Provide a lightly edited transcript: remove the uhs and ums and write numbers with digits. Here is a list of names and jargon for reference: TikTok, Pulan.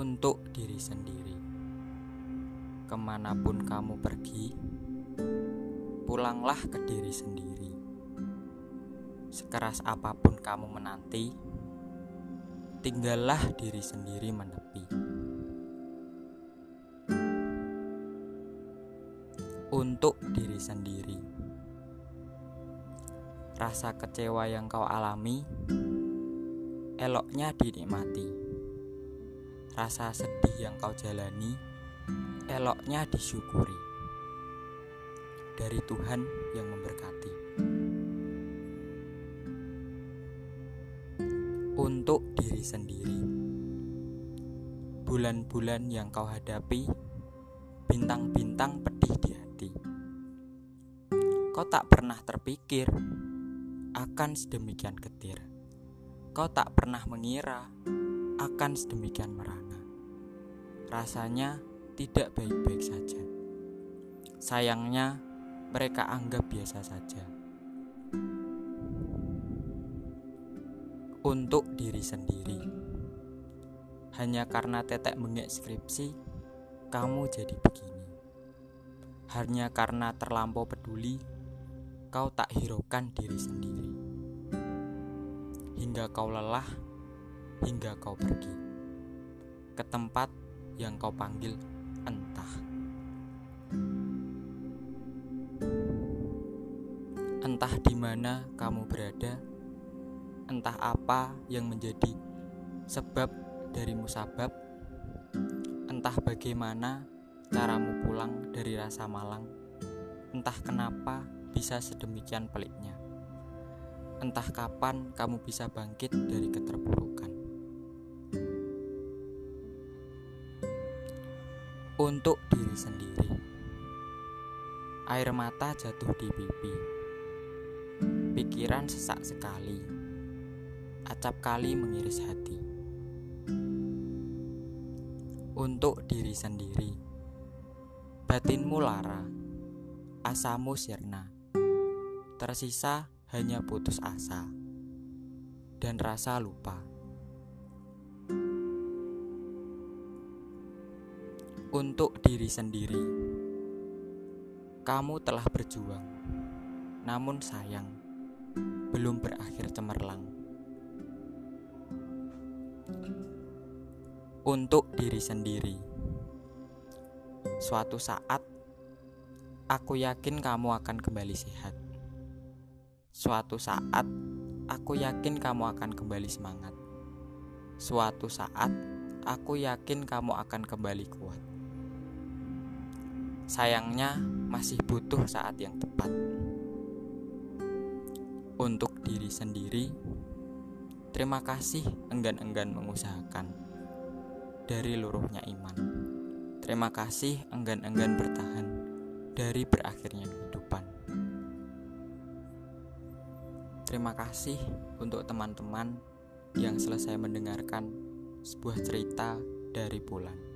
untuk diri sendiri. Kemanapun kamu pergi, pulanglah ke diri sendiri. Sekeras apapun kamu menanti, tinggallah diri sendiri menepi. Untuk diri sendiri. Rasa kecewa yang kau alami, eloknya dinikmati. Rasa sedih yang kau jalani, eloknya disyukuri. Dari Tuhan yang memberkati. Untuk diri sendiri. Bulan-bulan yang kau hadapi, bintang-bintang pedih di hati. Kau tak pernah terpikir akan sedemikian getir. Kau tak pernah mengira akan sedemikian merana. Rasanya tidak baik-baik saja. Sayangnya mereka anggap biasa saja. Untuk diri sendiri. Hanya karena tetek bengek skripsi, kamu jadi begini. Hanya karena terlampau peduli, kau tak hiraukan diri sendiri. Hingga kau lelah, hingga kau pergi ke tempat yang kau panggil entah. Entah di mana kamu berada, entah apa yang menjadi sebab dari musabab, entah bagaimana caramu pulang dari rasa malang, entah kenapa bisa sedemikian peliknya, entah kapan kamu bisa bangkit dari keterpurukan. Untuk diri sendiri. Air mata jatuh di pipi. Pikiran sesak sekali. Acap kali mengiris hati. Untuk diri sendiri. Batinmu lara. Asamu sirna. Tersisa hanya putus asa dan rasa lupa. Untuk diri sendiri. Kamu telah berjuang, namun sayang, belum berakhir cemerlang. Untuk diri sendiri. Suatu saat, aku yakin kamu akan kembali sehat. Suatu saat, aku yakin kamu akan kembali semangat. Suatu saat, aku yakin kamu akan kembali kuat. Sayangnya masih butuh saat yang tepat. Untuk diri sendiri, terima kasih enggan-enggan mengusahakan dari luruhnya iman. Terima kasih enggan-enggan bertahan dari berakhirnya kehidupan. Terima kasih untuk teman-teman yang selesai mendengarkan sebuah cerita dari Pulan.